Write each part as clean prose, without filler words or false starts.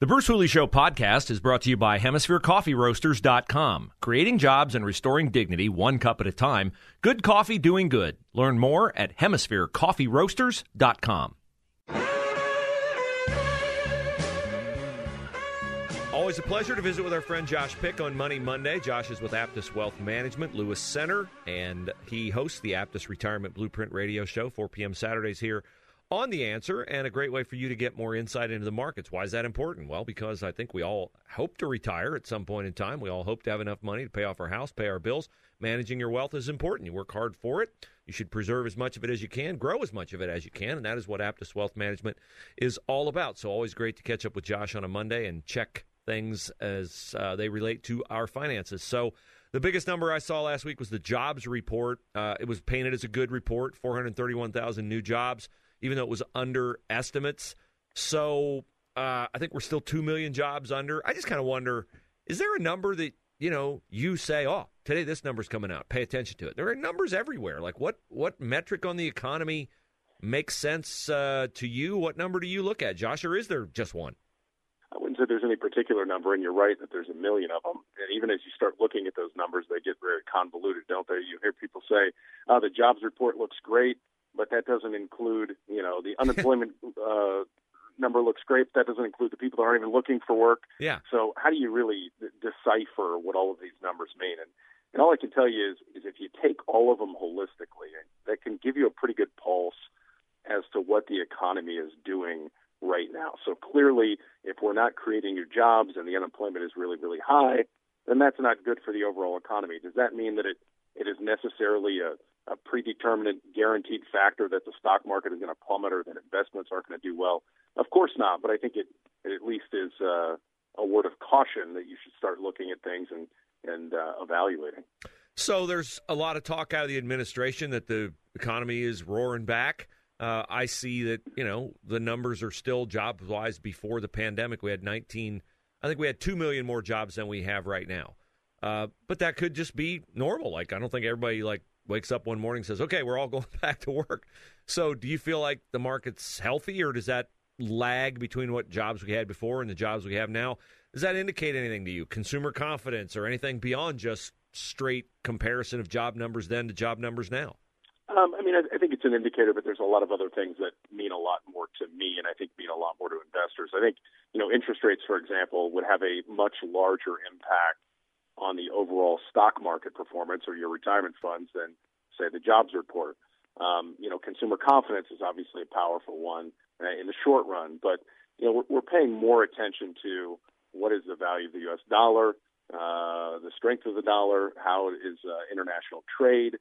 The Bruce Hooley Show podcast is brought to you by HemisphereCoffeeRoasters.com. Creating jobs and restoring dignity one cup at a time. Good coffee doing good. Learn more at HemisphereCoffeeRoasters.com. Always a pleasure to visit with our friend Josh Pick on Money Monday. Josh is with Aptus Wealth Management, Lewis Center, and he hosts the Aptus Retirement Blueprint Radio Show, 4 p.m. Saturdays here on The Answer, and a great way for you to get more insight into the markets. Why is that important? Well, because I think we all hope to retire at some point in time. We all hope to have enough money to pay off our house, pay our bills. Managing your wealth is important. You work hard for it. You should preserve as much of it as you can, grow as much of it as you can, and that is what Aptus Wealth Management is all about. So always great to catch up with Josh on a Monday and check things as they relate to our finances. So the biggest number I saw last week was the jobs report. It was painted as a good report, 431,000 new jobs, even though it was under estimates. So I think we're still 2 million jobs under. I just kind of wonder, is there a number that, you know, you say, oh, today this number's coming out, pay attention to it? There are numbers everywhere. Like what metric on the economy makes sense to you? What number do you look at, Josh, or is there just one? I wouldn't say there's any particular number, and you're right that there's a million of them. And even as you start looking at those numbers, they get very convoluted, don't they? You hear people say, oh, the jobs report looks great, but that doesn't include, you know, the unemployment number looks great. But that doesn't include the people that aren't even looking for work. Yeah. So how do you really decipher what all of these numbers mean? And all I can tell you is if you take all of them holistically, that can give you a pretty good pulse as to what the economy is doing right now. So clearly, if we're not creating new jobs and the unemployment is really, really high, then that's not good for the overall economy. Does that mean that it is necessarily a predetermined guaranteed factor that the stock market is going to plummet or that investments aren't going to do well? Of course not, but I think it at least is a word of caution that you should start looking at things and evaluating. So there's a lot of talk out of the administration that the economy is roaring back. I see that, you know, the numbers are still job-wise before the pandemic. We had 19, 2 million more jobs than we have right now. But that could just be normal. Like, I don't think everybody, like, wakes up one morning and says, okay, we're all going back to work. So do you feel like the market's healthy, or does that lag between what jobs we had before and the jobs we have now? Does that indicate anything to you, consumer confidence or anything beyond just straight comparison of job numbers then to job numbers now? I think it's an indicator, but there's a lot of other things that mean a lot more to me and I think mean a lot more to investors. I think, you know, interest rates, for example, would have a much larger impact on the overall stock market performance or your retirement funds than, say, the jobs report. Consumer confidence is obviously a powerful one in the short run, but, you know, we're paying more attention to what is the value of the U.S. dollar, the strength of the dollar, how is international trade,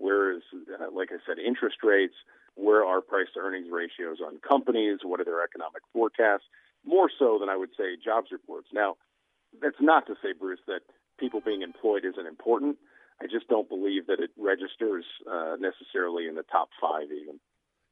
where is, like I said, interest rates, where are price-to-earnings ratios on companies, what are their economic forecasts, more so than I would say jobs reports. Now, that's not to say, Bruce, that people being employed isn't important. I just don't believe that it registers necessarily in the top five even.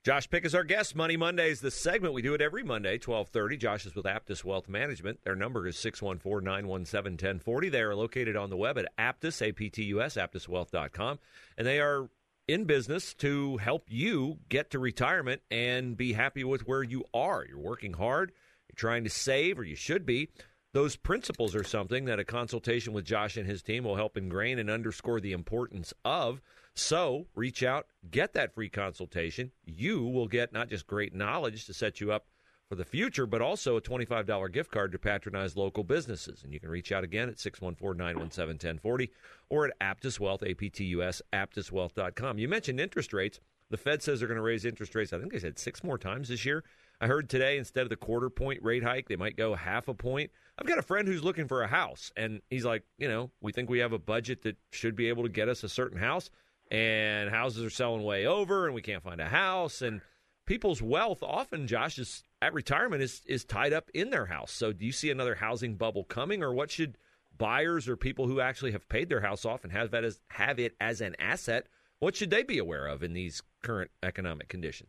Josh Pick is our guest. Money Monday is the segment. We do it every Monday, 12:30. Josh is with Aptus Wealth Management. Their number is 614-917-1040. They are located on the web at Aptus, A-P-T-U-S, aptuswealth.com. And they are in business to help you get to retirement and be happy with where you are. You're working hard. You're trying to save, or you should be. Those principles are something that a consultation with Josh and his team will help ingrain and underscore the importance of. So reach out, get that free consultation. You will get not just great knowledge to set you up for the future, but also a $25 gift card to patronize local businesses. And you can reach out again at 614-917-1040 or at Aptus Wealth, A-P-T-U-S, aptuswealth.com. You mentioned interest rates. The Fed says they're going to raise interest rates, I think they said 6 more times this year. I heard today, instead of the 1/4 point rate hike, they might go 0.5 point. I've got a friend who's looking for a house, and he's like, you know, we think we have a budget that should be able to get us a certain house, and houses are selling way over, and we can't find a house. And people's wealth often, Josh, is at retirement is tied up in their house. So do you see another housing bubble coming, or what should buyers or people who actually have paid their house off and have it as an asset, what should they be aware of in these current economic conditions?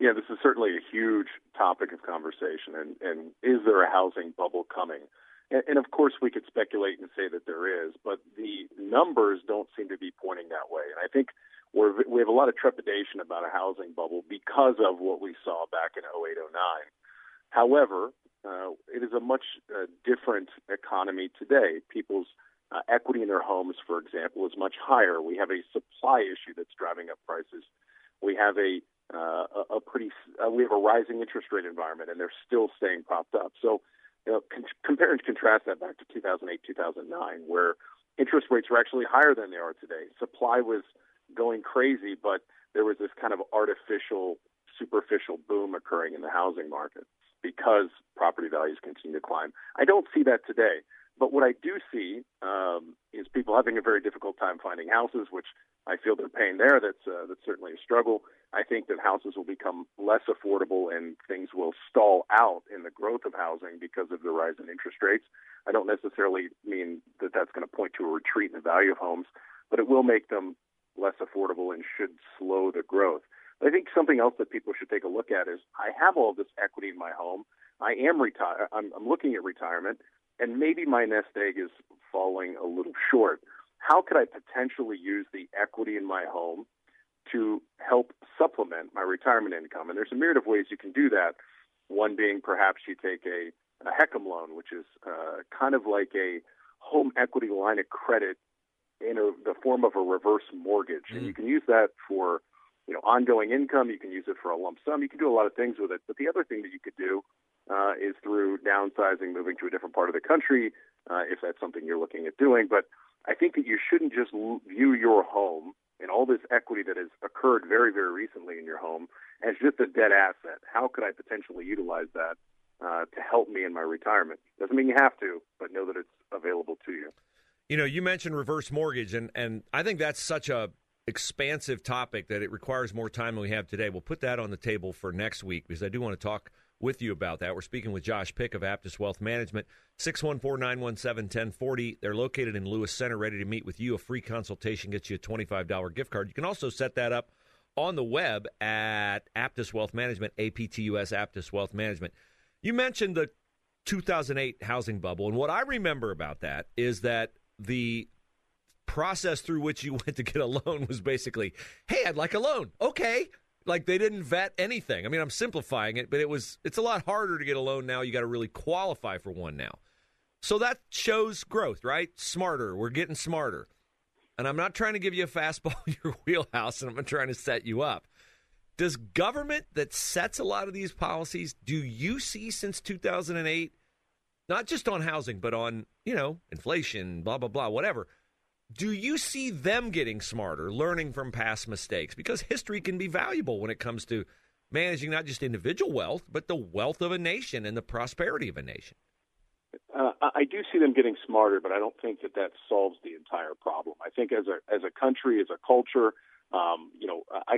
Yeah, this is certainly a huge topic of conversation. And is there a housing bubble coming? And of course, we could speculate and say that there is, but the numbers don't seem to be pointing that way. And I think we have a lot of trepidation about a housing bubble because of what we saw back in 08, 09. However, it is a much different economy today. People's equity in their homes, for example, is much higher. We have a supply issue that's driving up prices. We have a rising interest rate environment, and they're still staying propped up. So, compare and contrast that back to 2008, 2009, where interest rates were actually higher than they are today. Supply was going crazy, but there was this kind of artificial, superficial boom occurring in the housing market because property values continue to climb. I don't see that today. But what I do see is people having a very difficult time finding houses, which I feel their pain there. That's certainly a struggle. I think that houses will become less affordable and things will stall out in the growth of housing because of the rise in interest rates. I don't necessarily mean that that's going to point to a retreat in the value of homes, but it will make them less affordable and should slow the growth. But I think something else that people should take a look at is I have all this equity in my home. I'm looking at retirement. And maybe my nest egg is falling a little short. How could I potentially use the equity in my home to help supplement my retirement income? And there's a myriad of ways you can do that. One being perhaps you take a HECM loan, which is kind of like a home equity line of credit in the form of a reverse mortgage. Mm-hmm. And you can use that for ongoing income. You can use it for a lump sum. You can do a lot of things with it. But the other thing that you could do is through downsizing, moving to a different part of the country, if that's something you're looking at doing. But I think that you shouldn't just view your home and all this equity that has occurred very, very recently in your home as just a dead asset. How could I potentially utilize that to help me in my retirement? Doesn't mean you have to, but know that it's available to you. You mentioned reverse mortgage, and I think that's such a expansive topic that it requires more time than we have today. We'll put that on the table for next week because I do want to talk with you about that. We're speaking with Josh Pick of Aptus Wealth Management, 614-917-1040. They're located in Lewis Center, ready to meet with you. A free consultation gets you a $25 gift card. You can also set that up on the web at Aptus Wealth Management, APTUS, Aptus Wealth Management. You mentioned the 2008 housing bubble, and what I remember about that is that the process through which you went to get a loan was basically, hey, I'd like a loan. Okay. Like, they didn't vet anything. I mean, I'm simplifying it, but it's a lot harder to get a loan now. You got to really qualify for one now. So that shows growth, right? Smarter. We're getting smarter. And I'm not trying to give you a fastball in your wheelhouse, and I'm not trying to set you up. Does government that sets a lot of these policies, do you see since 2008, not just on housing, but on, inflation, blah, blah, blah, whatever, do you see them getting smarter, learning from past mistakes? Because history can be valuable when it comes to managing not just individual wealth, but the wealth of a nation and the prosperity of a nation. I do see them getting smarter, but I don't think that solves the entire problem. I think as a country, as a culture, I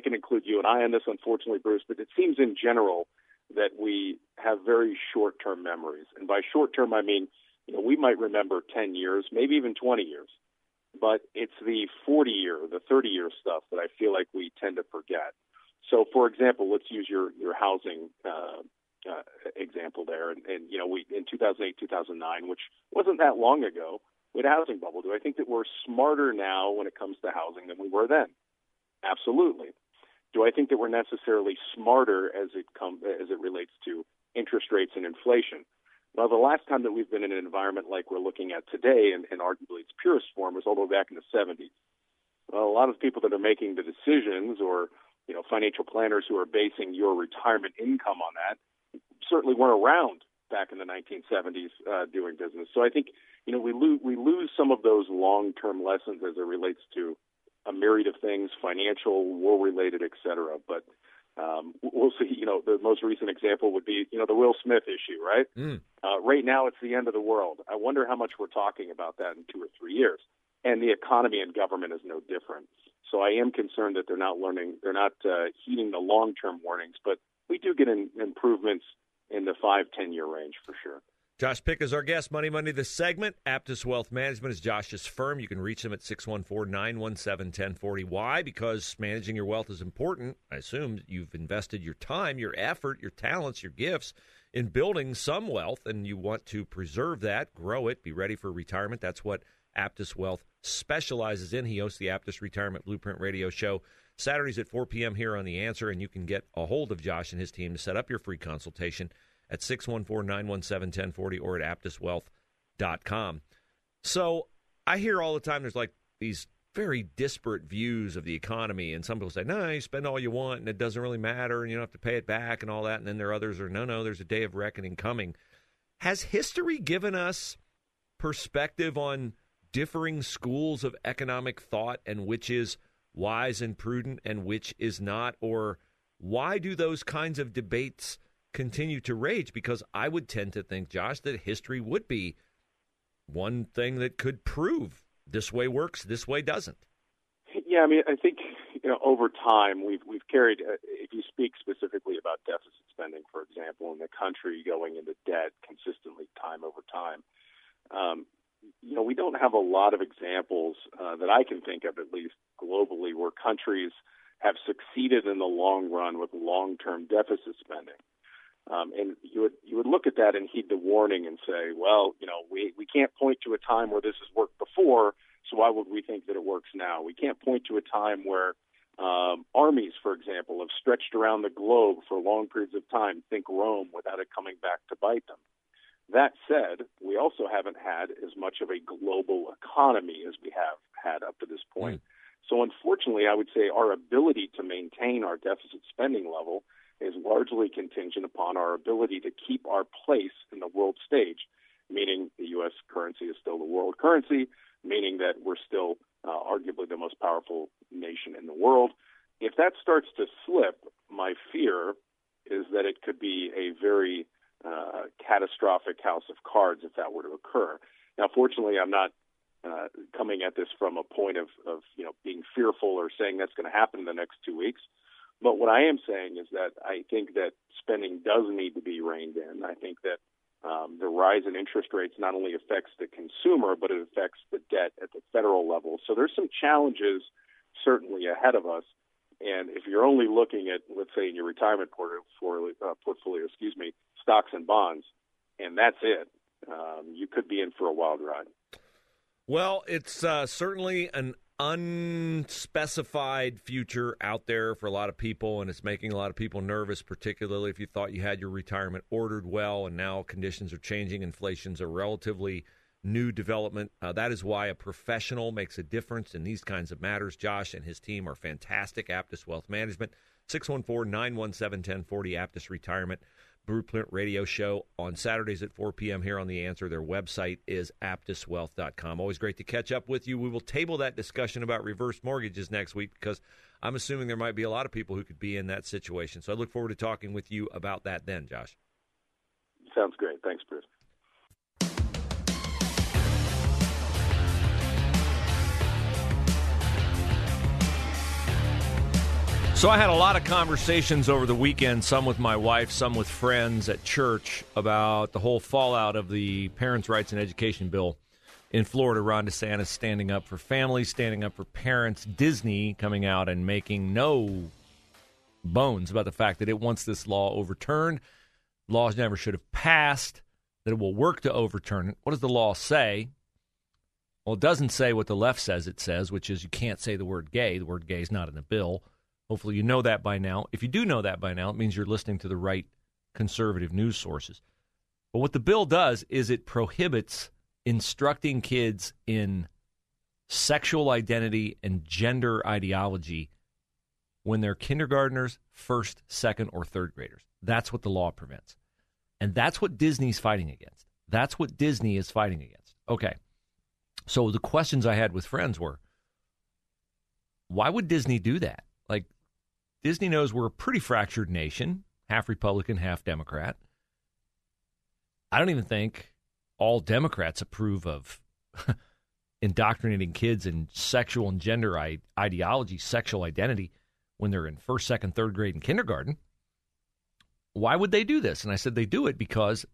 can include you and I on this, unfortunately, Bruce, but it seems in general that we have very short-term memories. And by short-term, I mean, we might remember 10 years, maybe even 20 years. But it's the 40-year, the 30-year stuff that I feel like we tend to forget. So, for example, let's use your housing example there. And we in 2008, 2009, which wasn't that long ago, we had a housing bubble. Do I think that we're smarter now when it comes to housing than we were then? Absolutely. Do I think that we're necessarily smarter as it relates to interest rates and inflation? Well, the last time that we've been in an environment like we're looking at today, and arguably its purest form, was all the way back in the 70s. Well, a lot of people that are making the decisions or, financial planners who are basing your retirement income on that certainly weren't around back in the 1970s doing business. So I think, we lose some of those long-term lessons as it relates to a myriad of things, financial, war-related, et cetera. But we'll see, the most recent example would be, the Will Smith issue, right? Mm. Right now, it's the end of the world. I wonder how much we're talking about that in 2 or 3 years. And the economy and government is no different. So I am concerned that they're not heeding the long-term warnings. But we do get improvements in the 5-10 year range for sure. Josh Pick is our guest. Money Monday, this segment. Aptus Wealth Management is Josh's firm. You can reach him at 614-917-1040. Why? Because managing your wealth is important. I assume you've invested your time, your effort, your talents, your gifts in building some wealth, and you want to preserve that, grow it, be ready for retirement. That's what Aptus Wealth specializes in. He hosts the Aptus Retirement Blueprint Radio Show Saturdays at 4 p.m. here on The Answer, and you can get a hold of Josh and his team to set up your free consultation at 614-917-1040 or at aptuswealth.com. So I hear all the time there's like these very disparate views of the economy, and some people say, no, you spend all you want, and it doesn't really matter, and you don't have to pay it back and all that, and then there are others are, no, there's a day of reckoning coming. Has history given us perspective on differing schools of economic thought and which is wise and prudent and which is not? Or why do those kinds of debates continue to rage? Because I would tend to think, Josh, that history would be one thing that could prove this way works, this way doesn't. Yeah, I mean, I think, over time we've carried, if you speak specifically about deficit spending, for example, in the country going into debt consistently time over time, we don't have a lot of examples that I can think of, at least globally, where countries have succeeded in the long run with long-term deficit spending. And you would look at that and heed the warning and say, well, we can't point to a time where this has worked before, so why would we think that it works now? We can't point to a time where armies, for example, have stretched around the globe for long periods of time, think Rome, without it coming back to bite them. That said, we also haven't had as much of a global economy as we have had up to this point. So unfortunately, I would say our ability to maintain our deficit spending level is largely contingent upon our ability to keep our place in the world stage, meaning the U.S. currency is still the world currency, meaning that we're still arguably the most powerful nation in the world. If that starts to slip, my fear is that it could be a very catastrophic house of cards if that were to occur. Now, fortunately, I'm not coming at this from a point of being fearful or saying that's going to happen in the next 2 weeks. But what I am saying is that I think that spending does need to be reined in. I think that the rise in interest rates not only affects the consumer, but it affects the debt at the federal level. So there's some challenges certainly ahead of us. And if you're only looking at, let's say, in your retirement portfolio, stocks and bonds, and that's it, you could be in for a wild ride. Well, it's certainly an unspecified future out there for a lot of people, and it's making a lot of people nervous, particularly if you thought you had your retirement ordered well and now conditions are changing. Inflation's a relatively new development. That is why a professional makes a difference in these kinds of matters. Josh and his team are fantastic. Aptus Wealth Management, 614-917-1040, Aptus Retirement Blueprint Radio Show on Saturdays at 4 p.m. here on The Answer. Their website is aptuswealth.com. Always great to catch up with you. We will table that discussion about reverse mortgages next week because I'm assuming there might be a lot of people who could be in that situation. So I look forward to talking with you about that then, Josh. Sounds great. Thanks, Bruce. So I had a lot of conversations over the weekend, some with my wife, some with friends at church, about the whole fallout of the Parents' Rights and Education bill in Florida. Ron DeSantis standing up for families, standing up for parents. Disney coming out and making no bones about the fact that it wants this law overturned. Laws never should have passed, that it will work to overturn it. What does the law say? Well, it doesn't say what the left says it says, which is you can't say the word gay. The word gay is not in the bill. Hopefully you know that by now. If you do know that by now, it means you're listening to the right conservative news sources. But what the bill does is it prohibits instructing kids in sexual identity and gender ideology when they're kindergartners, first, second, or third graders. That's what the law prevents. And that's what Disney's fighting against. That's what Disney is fighting against. Okay. So the questions I had with friends were, why would Disney do that? Like, Disney knows we're a pretty fractured nation, half Republican, half Democrat. I don't even think all Democrats approve of indoctrinating kids in sexual and gender ideology, sexual identity, when they're in first, second, third grade and kindergarten. why would they do this? And I said, they do it because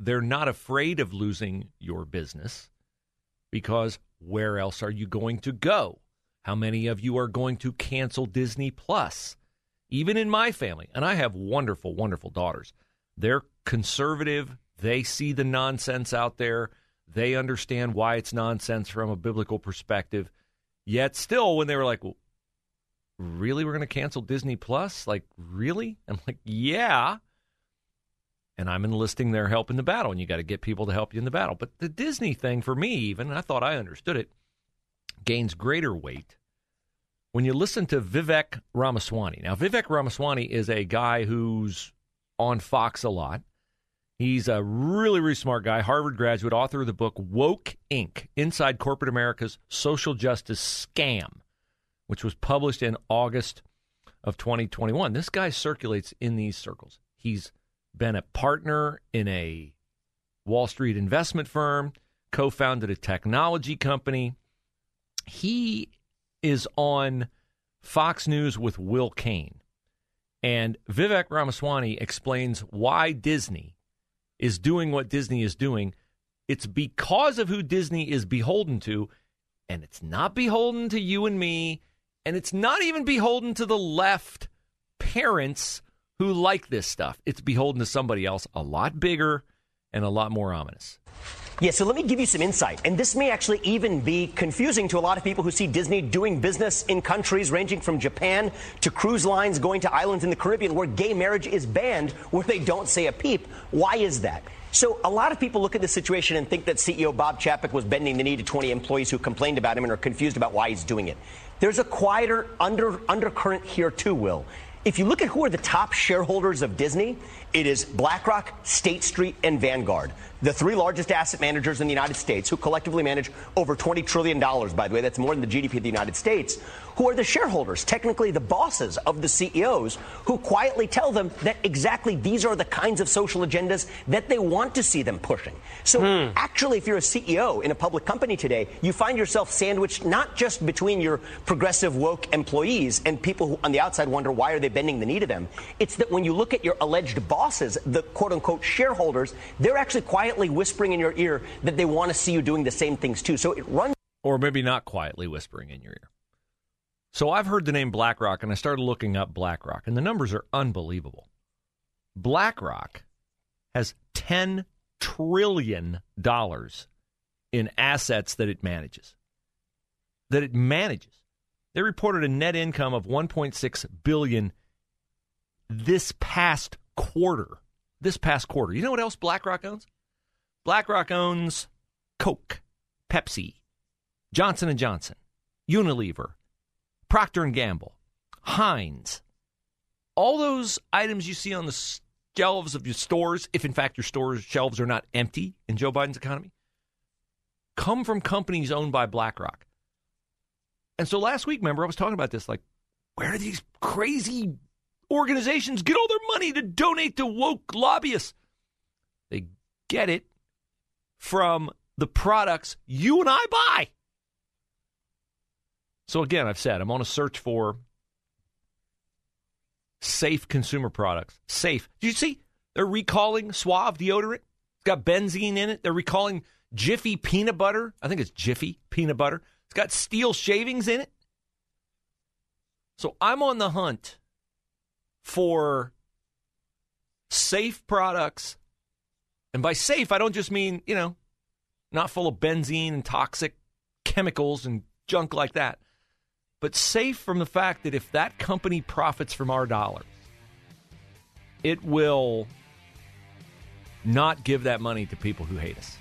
they're not afraid of losing your business, because where else are you going to go? How many of you are going to cancel Disney Plus? Even in my family, and I have wonderful, wonderful daughters, they're conservative. They see the nonsense out there. They understand why it's nonsense from a biblical perspective. Yet still, when they were like, well, really, we're going to cancel Disney Plus? Like, really? I'm like, yeah. And I'm enlisting their help in the battle, and you got to get people to help you in the battle. But the Disney thing, for me even, and I thought I understood it, gains greater weight when you listen to Vivek Ramaswamy. Now, Vivek Ramaswamy is a guy who's on Fox a lot. He's a really, really smart guy, Harvard graduate, author of the book Woke Inc., Inside Corporate America's Social Justice Scam, which was published in August of 2021. This guy circulates in these circles. He's been a partner in a Wall Street investment firm, co-founded a technology company. He is on Fox News with Will Kane. And Vivek Ramaswamy explains why Disney is doing what Disney is doing. It's because of who Disney is beholden to, and it's not beholden to you and me, and it's not even beholden to the left parents who like this stuff. It's beholden to somebody else a lot bigger and a lot more ominous. Yeah, so let me give you some insight. And this may actually even be confusing to a lot of people who see Disney doing business in countries ranging from Japan to cruise lines going to islands in the Caribbean where gay marriage is banned, where they don't say a peep. Why is that? So a lot of people look at this situation and think that CEO Bob Chapek was bending the knee to 20 employees who complained about him and are confused about why he's doing it. There's a quieter undercurrent here too, Will. If you look at who are the top shareholders of Disney, it is BlackRock, State Street, and Vanguard, the three largest asset managers in the United States, who collectively manage over $20 trillion, by the way. That's more than the GDP of the United States, who are the shareholders, technically the bosses of the CEOs, who quietly tell them that exactly these are the kinds of social agendas that they want to see them pushing. So actually, if you're a CEO in a public company today, you find yourself sandwiched not just between your progressive woke employees and people who on the outside wonder why are they bending the knee to them. It's that when you look at your alleged bosses, the quote-unquote shareholders, they're actually quietly whispering in your ear that they want to see you doing the same things too. So it runs... Or maybe not quietly whispering in your ear. So I've heard the name BlackRock, and I started looking up BlackRock, and the numbers are unbelievable. BlackRock has $10 trillion in assets that it manages. They reported a net income of $1.6 billion this past quarter. You know what else BlackRock owns? BlackRock owns Coke, Pepsi, Johnson & Johnson, Unilever, Procter & Gamble, Heinz. All those items you see on the shelves of your stores, if in fact your store's shelves are not empty in Joe Biden's economy, come from companies owned by BlackRock. And so last week, remember, I was talking about this, like, where do these crazy organizations get all their money to donate to woke lobbyists? They get it from the products you and I buy. So again, I've said, I'm on a search for safe consumer products. Safe. Did you see? They're recalling Suave deodorant. It's got benzene in it. They're recalling Jiffy peanut butter. I think it's Jiffy peanut butter. It's got steel shavings in it. So I'm on the hunt for safe products. And by safe, I don't just mean, you know, not full of benzene and toxic chemicals and junk like that, but safe from the fact that if that company profits from our dollars, it will not give that money to people who hate us.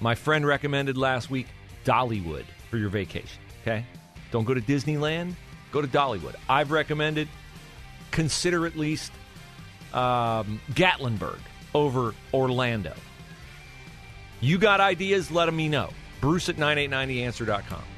My friend recommended last week Dollywood for your vacation, okay? Don't go to Disneyland, go to Dollywood. I've recommended, consider at least Gatlinburg over Orlando. You got ideas, let me know. Bruce at 9890answer.com.